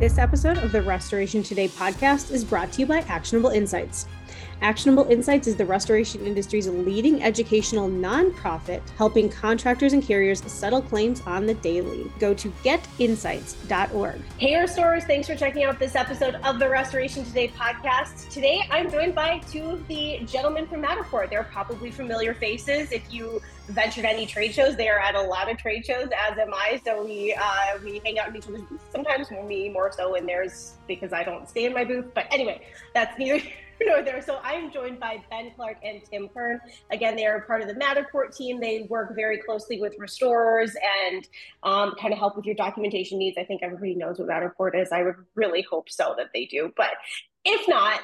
This episode of the Restoration Today podcast is brought to you by Actionable Insights. Actionable Insights is the restoration industry's leading educational nonprofit, helping contractors and carriers settle claims on the daily. Go to getinsights.org. Hey, restorers, thanks for checking out this episode of the Restoration Today podcast. Today, I'm joined by two of the gentlemen from Matterport. They're probably familiar faces. If you ventured any trade shows, they are at a lot of trade shows, as am I, so we hang out in each other's booths sometimes, me more so in theirs because I don't stay in my booth, but anyway, that's neither here nor there. So I'm joined by Ben Clark and Tim Kern. Again, they are part of the Matterport team. They work very closely with restorers and kind of help with your documentation needs. I think everybody knows what Matterport is. I would really hope so that they do, but if not,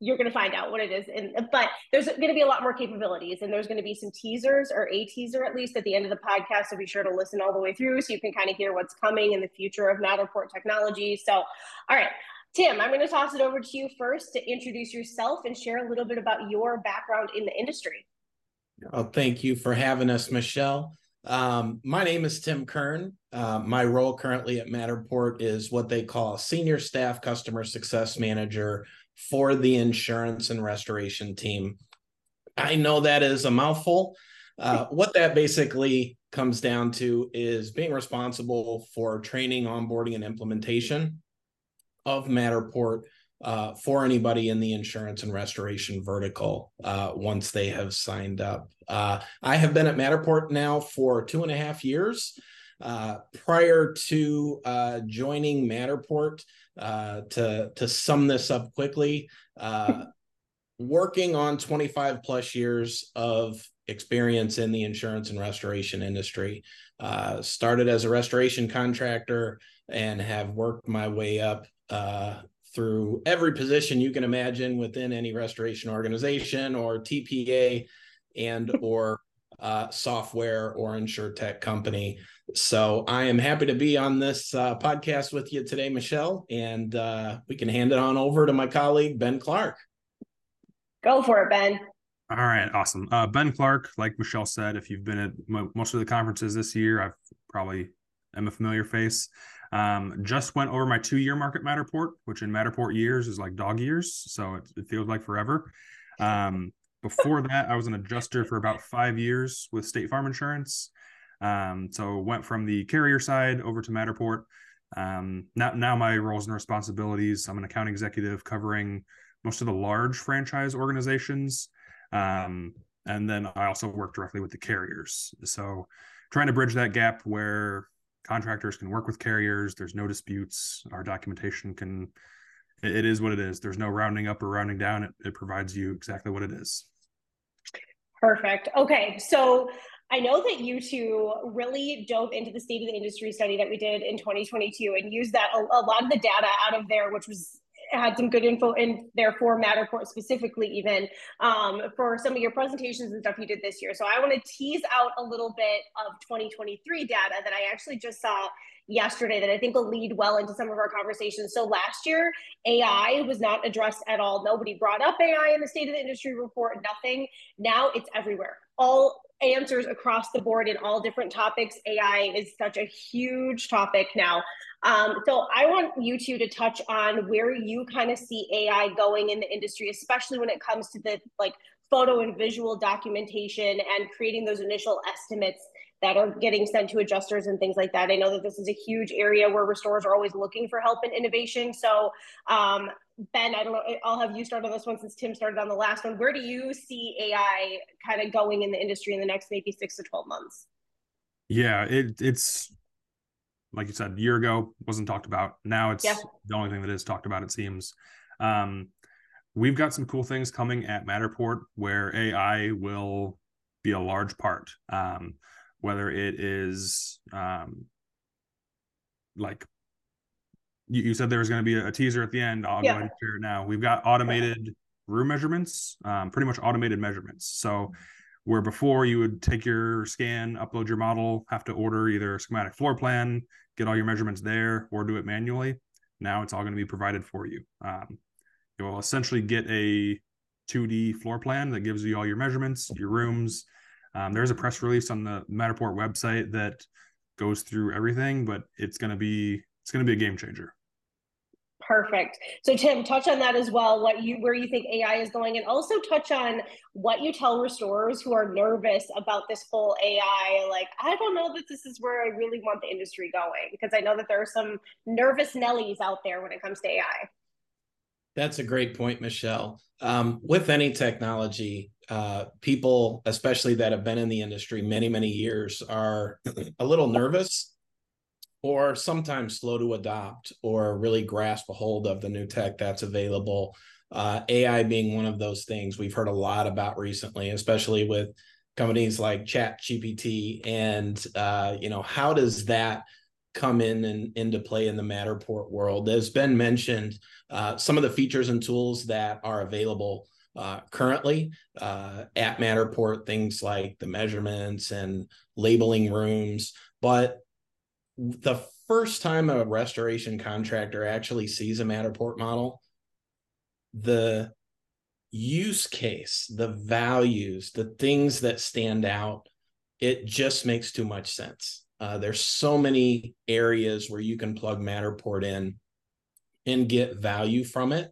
you're going to find out what it is. But there's going to be a lot more capabilities, and there's going to be some teasers, or a teaser at least, at the end of the podcast. So be sure to listen all the way through so you can kind of hear what's coming in the future of Matterport technology. So, all right, Tim, I'm going to toss it over to you first to introduce yourself and share a little bit about your background in the industry. Well, thank you for having us, Michelle. My name is Tim Kern. My role currently at Matterport is what they call Senior Staff Customer Success Manager for the insurance and restoration team. I know that is a mouthful. What that basically comes down to is being responsible for training, onboarding, and implementation of Matterport for anybody in the insurance and restoration vertical once they have signed up. I have been at Matterport now for 2.5 years. Prior to joining Matterport, to sum this up quickly, working on 25 plus years of experience in the insurance and restoration industry. Started as a restoration contractor and have worked my way up through every position you can imagine within any restoration organization or TPA and or software or insurtech company. So I am happy to be on this podcast with you today, Michelle, and we can hand it on over to my colleague, Ben Clark. Go for it, Ben. All right, awesome. Ben Clark, like Michelle said, if you've been at most of the conferences this year, I've probably am a familiar face. Just went over my 2-year mark at Matterport, which in Matterport years is like dog years. So it feels like forever. Before that, I was an adjuster for about 5 years with State Farm Insurance. So went from the carrier side over to Matterport. Now my roles and responsibilities, I'm an account executive covering most of the large franchise organizations. And then I also work directly with the carriers. So trying to bridge that gap where contractors can work with carriers. There's no disputes. Our documentation it is what it is. There's no rounding up or rounding down. It provides you exactly what it is. Perfect. Okay. So I know that you two really dove into the State of the Industry study that we did in 2022 and used that a lot of the data out of there, which had some good info in there for Matterport specifically, even for some of your presentations and stuff you did this year. So I want to tease out a little bit of 2023 data that I actually just saw yesterday that I think will lead well into some of our conversations. So last year, AI was not addressed at all. Nobody brought up AI in the State of the Industry report, nothing. Now it's everywhere. All answers across the board in all different topics. AI is such a huge topic now. So I want you two to touch on where you kind of see AI going in the industry, especially when it comes to the photo and visual documentation and creating those initial estimates that are getting sent to adjusters and things like that. I know that this is a huge area where restorers are always looking for help and innovation. So Ben, I don't know, I'll have you start on this one since Tim started on the last one. Where do you see AI kind of going in the industry in the next maybe 6 to 12 months? Yeah, it's like you said, a year ago, wasn't talked about. Now it's the only thing that is talked about, it seems. We've got some cool things coming at Matterport where AI will be a large part. Whether it is you said there was going to be a teaser at the end. I'll go ahead and share it now. We've got automated room measurements, pretty much automated measurements. So where before you would take your scan, upload your model, have to order either a schematic floor plan, get all your measurements there, or do it manually. Now it's all going to be provided for you. You will essentially get a 2D floor plan that gives you all your measurements, your rooms. There's a press release on the Matterport website that goes through everything, but it's going to be a game changer. Perfect. So Tim, touch on that as well, where you think AI is going, and also touch on what you tell restorers who are nervous about this whole AI, like, I don't know that this is where I really want the industry going, because I know that there are some nervous Nellies out there when it comes to AI. That's a great point, Michelle. With any technology, people, especially that have been in the industry many, many years, are a little nervous or sometimes slow to adopt or really grasp a hold of the new tech that's available. AI being one of those things we've heard a lot about recently, especially with companies like ChatGPT. And, how does that come in and into play in the Matterport world? As Ben mentioned, some of the features and tools that are available currently at Matterport, things like the measurements and labeling rooms. But the first time a restoration contractor actually sees a Matterport model, the use case, the values, the things that stand out, it just makes too much sense. There's so many areas where you can plug Matterport in and get value from it.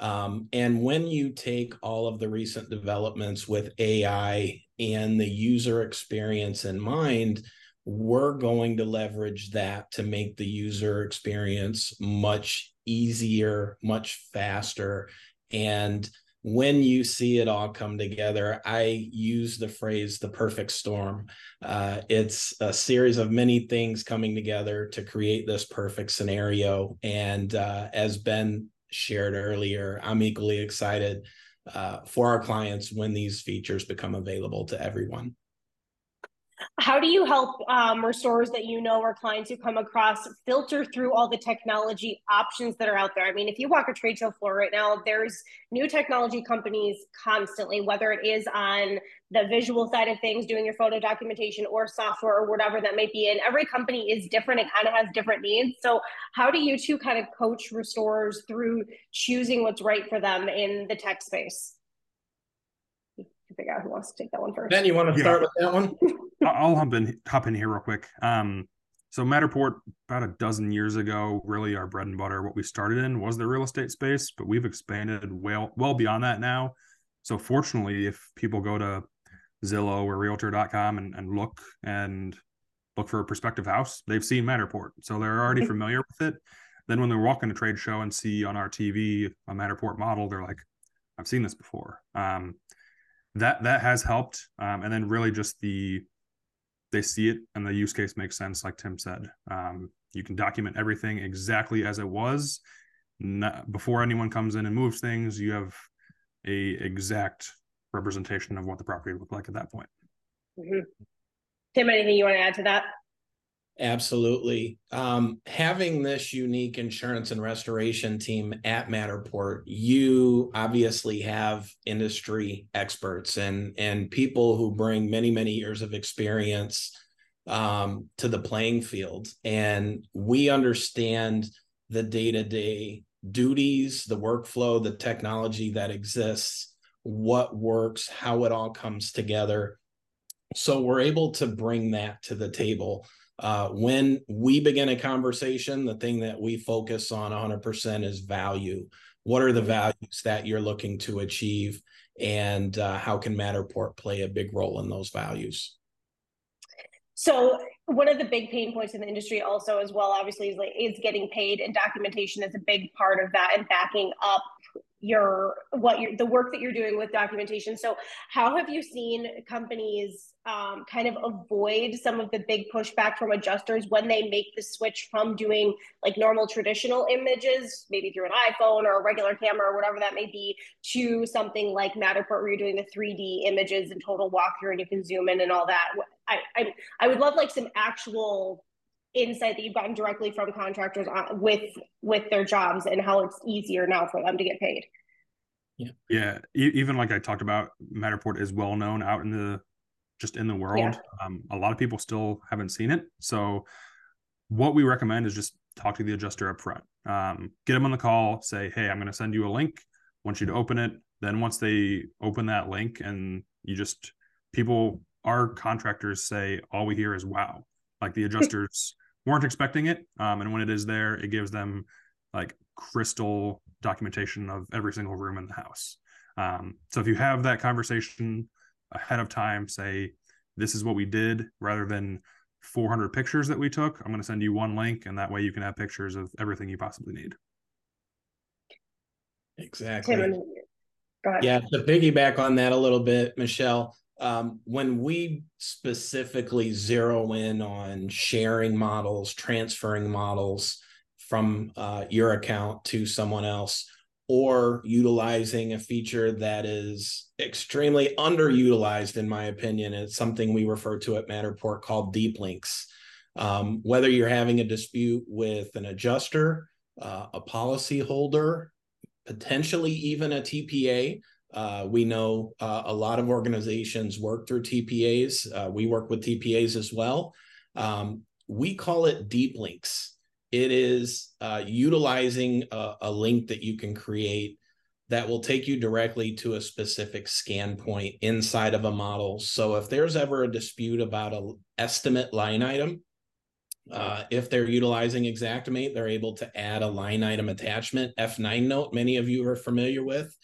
And when you take all of the recent developments with AI and the user experience in mind, we're going to leverage that to make the user experience much easier, much faster. And when you see it all come together, I use the phrase, the perfect storm. It's a series of many things coming together to create this perfect scenario. And as Ben shared earlier, I'm equally excited for our clients when these features become available to everyone. How do you help restorers that you know or clients you come across filter through all the technology options that are out there? I mean, if you walk a trade show floor right now, there's new technology companies constantly, whether it is on the visual side of things, doing your photo documentation or software or whatever that might be. And every company is different and kind of has different needs. So how do you two kind of coach restorers through choosing what's right for them in the tech space? Figure out who wants to take that one first. Ben, you want to start with that one? I'll hop in here real quick. So Matterport, about a dozen years ago, really our bread and butter, what we started in was the real estate space, but we've expanded well beyond that now. So fortunately, if people go to Zillow or Realtor.com and look for a prospective house, they've seen Matterport. So they're already familiar with it. Then when they're walking a trade show and see on our TV a Matterport model, they're like, I've seen this before. That has helped. And then really just they see it and the use case makes sense. Like Tim said, you can document everything exactly as it was. Before anyone comes in and moves things, you have a exact representation of what the property looked like at that point. Mm-hmm. Tim, anything you want to add to that? Absolutely. Having this unique insurance and restoration team at Matterport, you obviously have industry experts and people who bring many, many years of experience to the playing field. And we understand the day-to-day duties, the workflow, the technology that exists, what works, how it all comes together. So we're able to bring that to the table. When we begin a conversation, the thing that we focus on 100% is value. What are the values that you're looking to achieve, and how can Matterport play a big role in those values? So one of the big pain points in the industry also as well, obviously, is getting paid, and documentation is a big part of that and backing up the work that you're doing with documentation. So how have you seen companies kind of avoid some of the big pushback from adjusters when they make the switch from doing like normal traditional images, maybe through an iPhone or a regular camera or whatever that may be, to something like Matterport where you're doing the 3D images and total walkthrough and you can zoom in and all that? I would love like some actual insight that you've gotten directly from contractors with their jobs and how it's easier now for them to get paid. Yeah. Even like I talked about, Matterport is well known out in the world. Yeah. A lot of people still haven't seen it. So what we recommend is just talk to the adjuster up front. Get them on the call, say, hey, I'm going to send you a link. I want you to open it. Then once they open that link and our contractors say, all we hear is wow. Like the adjusters weren't expecting it. And when it is there, it gives them like crystal documentation of every single room in the house. So if you have that conversation ahead of time, say, this is what we did, rather than 400 pictures that we took, I'm going to send you one link, and that way you can have pictures of everything you possibly need. Exactly. Go ahead. Yeah, to piggyback on that a little bit, Michelle, when we specifically zero in on sharing models, transferring models from your account to someone else, or utilizing a feature that is extremely underutilized, in my opinion, it's something we refer to at Matterport called deep links. Whether you're having a dispute with an adjuster, a policy holder, potentially even a TPA. We know a lot of organizations work through TPAs. We work with TPAs as well. We call it deep links. It is utilizing a link that you can create that will take you directly to a specific scan point inside of a model. So if there's ever a dispute about an estimate line item, if they're utilizing Xactimate, they're able to add a line item attachment, F9 note, many of you are familiar with.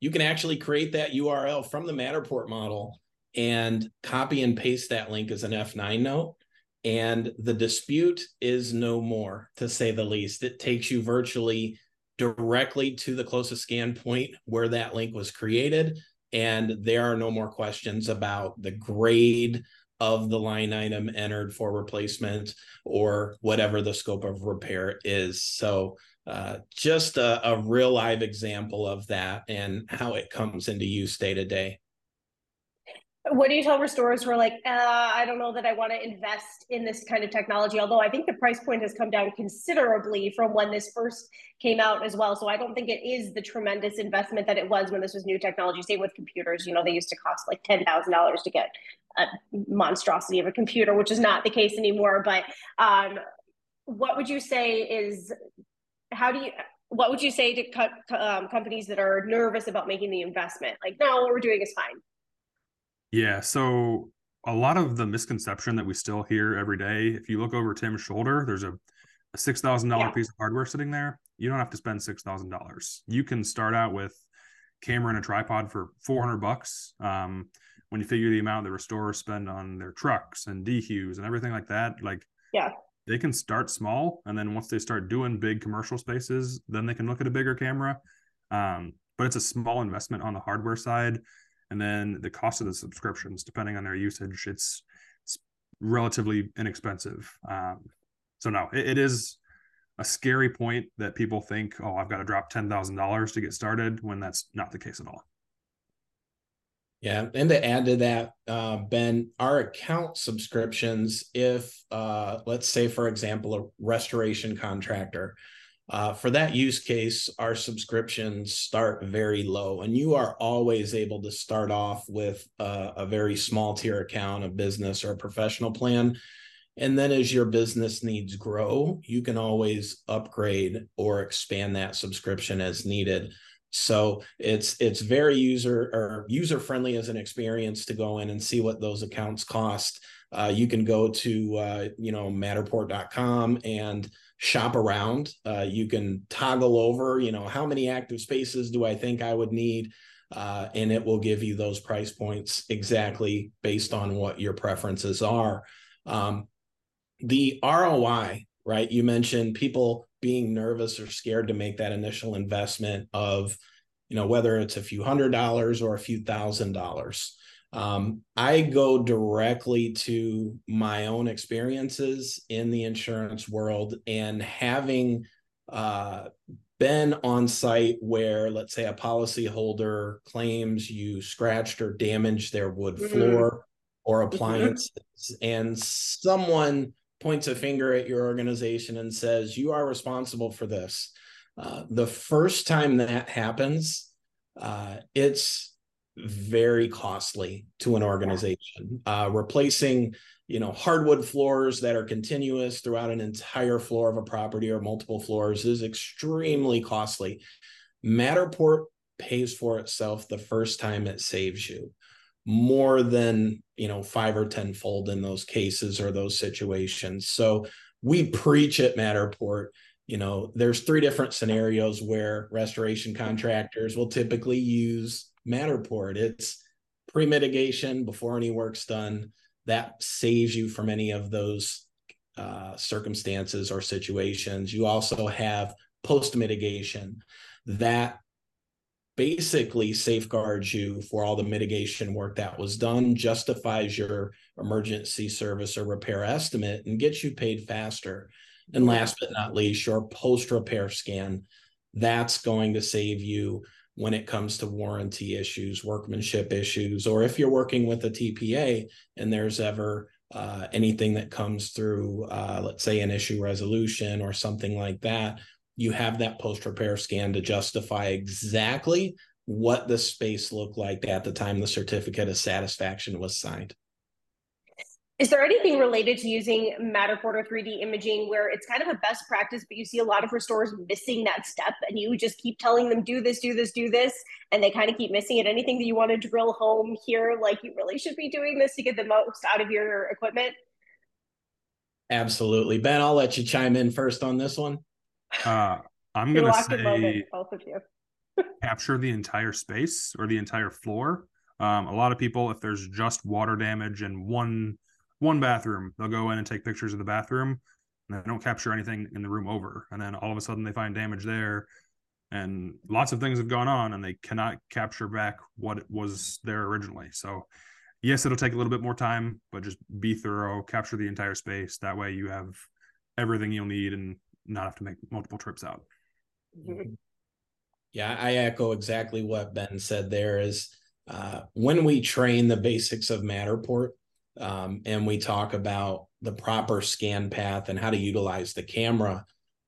You can actually create that URL from the Matterport model and copy and paste that link as an F9 note. And the dispute is no more, to say the least. It takes you virtually directly to the closest scan point where that link was created. And there are no more questions about the grade of the line item entered for replacement or whatever the scope of repair is. So just a real live example of that and how it comes into use day to day. What do you tell restorers who are like, I don't know that I want to invest in this kind of technology, although I think the price point has come down considerably from when this first came out as well. So I don't think it is the tremendous investment that it was when this was new technology. Same with computers, you know, they used to cost like $10,000 to get a monstrosity of a computer, which is not the case anymore. But what would you say is, what would you say to companies that are nervous about making the investment? Like, no, what we're doing is fine. Yeah, so a lot of the misconception that we still hear every day, if you look over Tim's shoulder, there's a $6,000 piece of hardware sitting there. You don't have to spend $6,000. You can start out with camera and a tripod for $400. When you figure the amount that restorers spend on their trucks and dehues and everything like that, they can start small. And then once they start doing big commercial spaces, then they can look at a bigger camera. But it's a small investment on the hardware side. And then the cost of the subscriptions, depending on their usage, it's relatively inexpensive. So no, it is a scary point that people think, oh, I've got to drop $10,000 to get started, when that's not the case at all. Yeah. And to add to that, Ben, our account subscriptions, if let's say, for example, a restoration contractor, for that use case, our subscriptions start very low, and you are always able to start off with a very small tier account, a business or a professional plan. And then as your business needs grow, you can always upgrade or expand that subscription as needed. So it's very user friendly as an experience to go in and see what those accounts cost. You can go to Matterport.com and shop around. You can toggle over, how many active spaces do I think I would need? And it will give you those price points exactly based on what your preferences are. The ROI, right? You mentioned people being nervous or scared to make that initial investment of, whether it's a few $100s or a few $1,000. I go directly to my own experiences in the insurance world, and having been on site where, let's say, a policyholder claims you scratched or damaged their wood floor or appliances, and someone points a finger at your organization and says, you are responsible for this. The first time that happens, it's very costly to an organization. Replacing, hardwood floors that are continuous throughout an entire floor of a property or multiple floors is extremely costly. Matterport pays for itself the first time it saves you, more than, 5 or 10-fold in those cases or those situations. So we preach at Matterport you know, there's three different scenarios where restoration contractors will typically use Matterport. It's pre-mitigation before any work's done. That saves you from any of those circumstances or situations. You also have post-mitigation that basically safeguards you for all the mitigation work that was done, justifies your emergency service or repair estimate, and gets you paid faster. And last but not least, your post-repair scan. That's going to save you when it comes to warranty issues, workmanship issues, or if you're working with a TPA and there's ever anything that comes through, let's say an issue resolution or something like that, you have that post-repair scan to justify exactly what the space looked like at the time the certificate of satisfaction was signed. Is there anything related to using Matterport or 3D imaging where it's kind of a best practice, but you see a lot of restorers missing that step and you just keep telling them, do this, do this, do this, and they kind of keep missing it? Anything that you want to drill home here, like you really should be doing this to get the most out of your equipment? Absolutely. Ben, I'll let you chime in first on this one. I'm going to say moment, both of you. Capture the entire space or the entire floor. A lot of people, if there's just water damage and one bathroom, they'll go in and take pictures of the bathroom and they don't capture anything in the room over. And then all of a sudden they find damage there and lots of things have gone on and they cannot capture back what was there originally. So yes, it'll take a little bit more time, but just be thorough, capture the entire space. That way you have everything you'll need and not have to make multiple trips out. Yeah, I echo exactly what Ben said there is when we train the basics of Matterport, and we talk about the proper scan path and how to utilize the camera,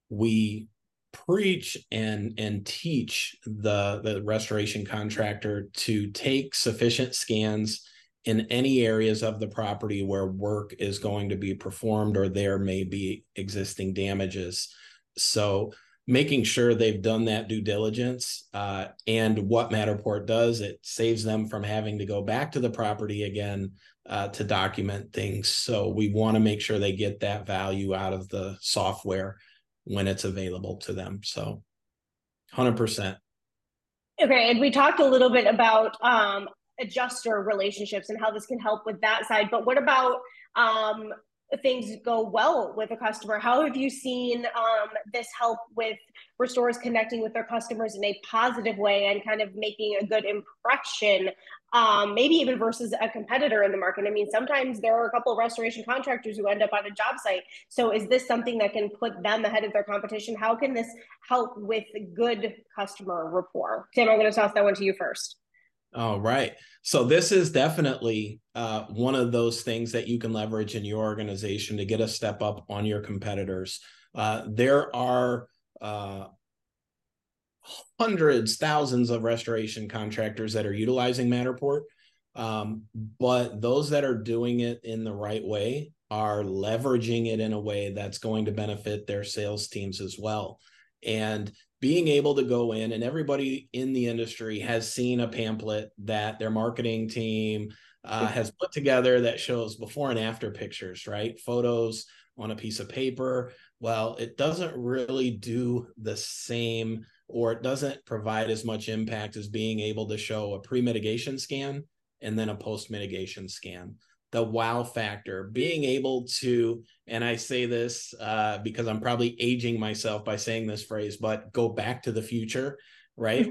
we preach and teach the restoration contractor to take sufficient scans in any areas of the property where work is going to be performed or there may be existing damages. So making sure they've done that due diligence and what Matterport does, it saves them from having to go back to the property again to document things. So we want to make sure they get that value out of the software when it's available to them. So 100%. Okay, and we talked a little bit about adjuster relationships and how this can help with that side, but what about things go well with a customer? How have you seen this help with restorers connecting with their customers in a positive way and kind of making a good impression, maybe even versus a competitor in the market? I mean, sometimes there are a couple of restoration contractors who end up on a job site. So is this something that can put them ahead of their competition? How can this help with good customer rapport? Tim, I'm going to toss that one to you first. All right. So this is definitely one of those things that you can leverage in your organization to get a step up on your competitors. There are hundreds, thousands of restoration contractors that are utilizing Matterport, but those that are doing it in the right way are leveraging it in a way that's going to benefit their sales teams as well. And being able to go in, and everybody in the industry has seen a pamphlet that their marketing team has put together that shows before and after pictures, right? Photos on a piece of paper. Well, it doesn't really do the same, or it doesn't provide as much impact as being able to show a pre-mitigation scan and then a post-mitigation scan. The wow factor, being able to, and I say this because I'm probably aging myself by saying this phrase, but go back to the future, right?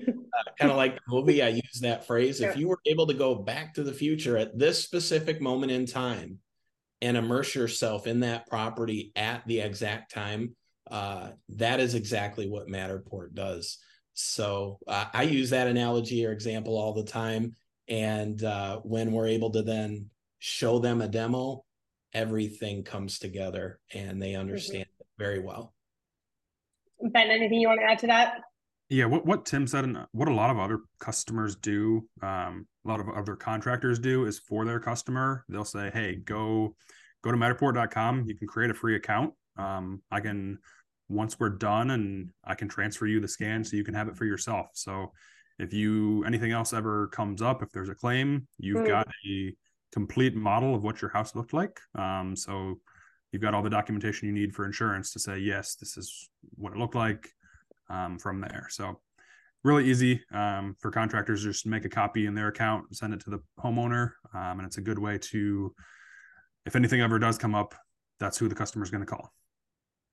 Kind of like the movie, I use that phrase. Sure. If you were able to go back to the future at this specific moment in time and immerse yourself in that property at the exact time, that is exactly what Matterport does. So I use that analogy or example all the time. And when we're able to then show them a demo, everything comes together and they understand it very well. Ben, anything you want to add to that? Yeah, what Tim said and what a lot of other customers do, a lot of other contractors do is for their customer, they'll say, hey, go to Matterport.com. You can create a free account. I can, once we're done, and I can transfer you the scan so you can have it for yourself. So if anything else ever comes up, if there's a claim, you've got a complete model of what your house looked like. So You've got all the documentation you need for insurance to say, yes, this is what it looked like from there. So really easy for contractors, just make a copy in their account and send it to the homeowner. And it's a good way to, if anything ever does come up, that's who the customer is going to call.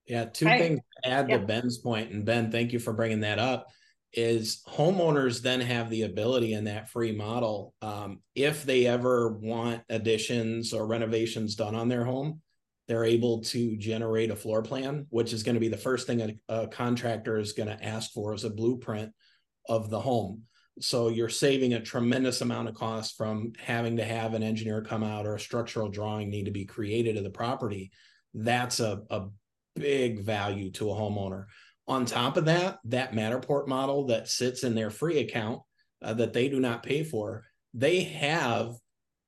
Yeah. Two things to add to Ben's point, and Ben, thank you for bringing that up, is homeowners then have the ability in that free model, if they ever want additions or renovations done on their home, they're able to generate a floor plan, which is going to be the first thing a contractor is going to ask for, is a blueprint of the home. So you're saving a tremendous amount of cost from having to have an engineer come out or a structural drawing need to be created of the property. That's a big value to a homeowner. On top of that, that Matterport model that sits in their free account that they do not pay for, they have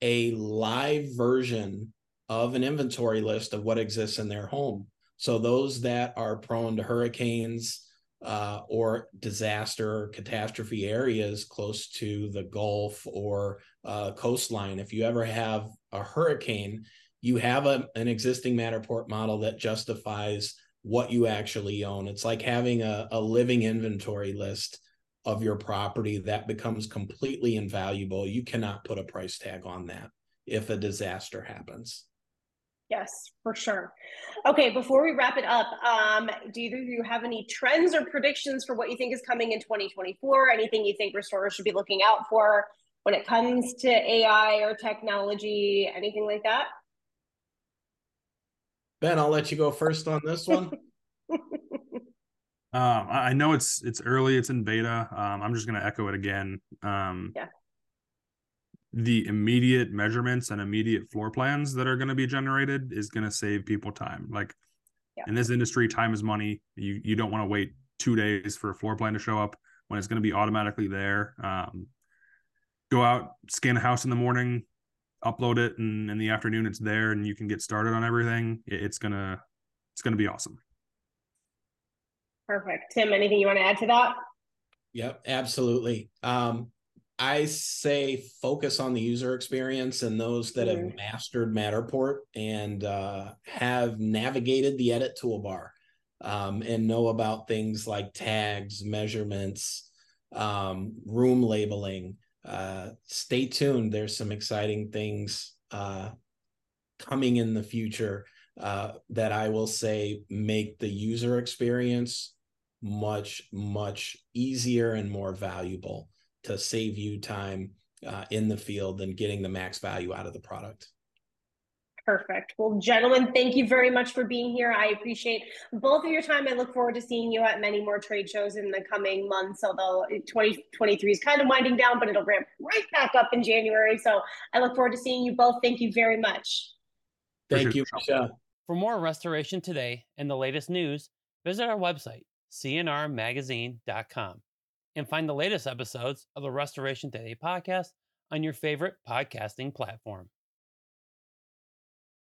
a live version of an inventory list of what exists in their home. So those that are prone to hurricanes or disaster or catastrophe areas close to the Gulf or coastline, if you ever have a hurricane, you have an existing Matterport model that justifies what you actually own. It's like having a living inventory list of your property that becomes completely invaluable. You cannot put a price tag on that if a disaster happens. Yes, for sure. Okay, before we wrap it up, do either of you have any trends or predictions for what you think is coming in 2024? Anything you think restorers should be looking out for when it comes to AI or technology, anything like that? Ben, I'll let you go first on this one. I know it's early, it's in beta. I'm just going to echo it again. The immediate measurements and immediate floor plans that are going to be generated is going to save people time. Like in this industry, time is money. You don't want to wait 2 days for a floor plan to show up when it's going to be automatically there. Go out, scan a house in the morning, upload it, and in the afternoon it's there and you can get started on everything. It's gonna be awesome. Perfect. Tim, anything you want to add to that? Yep, absolutely. I say focus on the user experience and those that have mastered Matterport and have navigated the edit toolbar and know about things like tags, measurements, room labeling. Stay tuned. There's some exciting things coming in the future that I will say make the user experience much, much easier and more valuable to save you time in the field and getting the max value out of the product. Perfect. Well, gentlemen, thank you very much for being here. I appreciate both of your time. I look forward to seeing you at many more trade shows in the coming months, although 2023 is kind of winding down, but it'll ramp right back up in January. So I look forward to seeing you both. Thank you very much. Thank you, Michelle. For more Restoration Today and the latest news, visit our website, cnrmagazine.com, and find the latest episodes of the Restoration Today podcast on your favorite podcasting platform.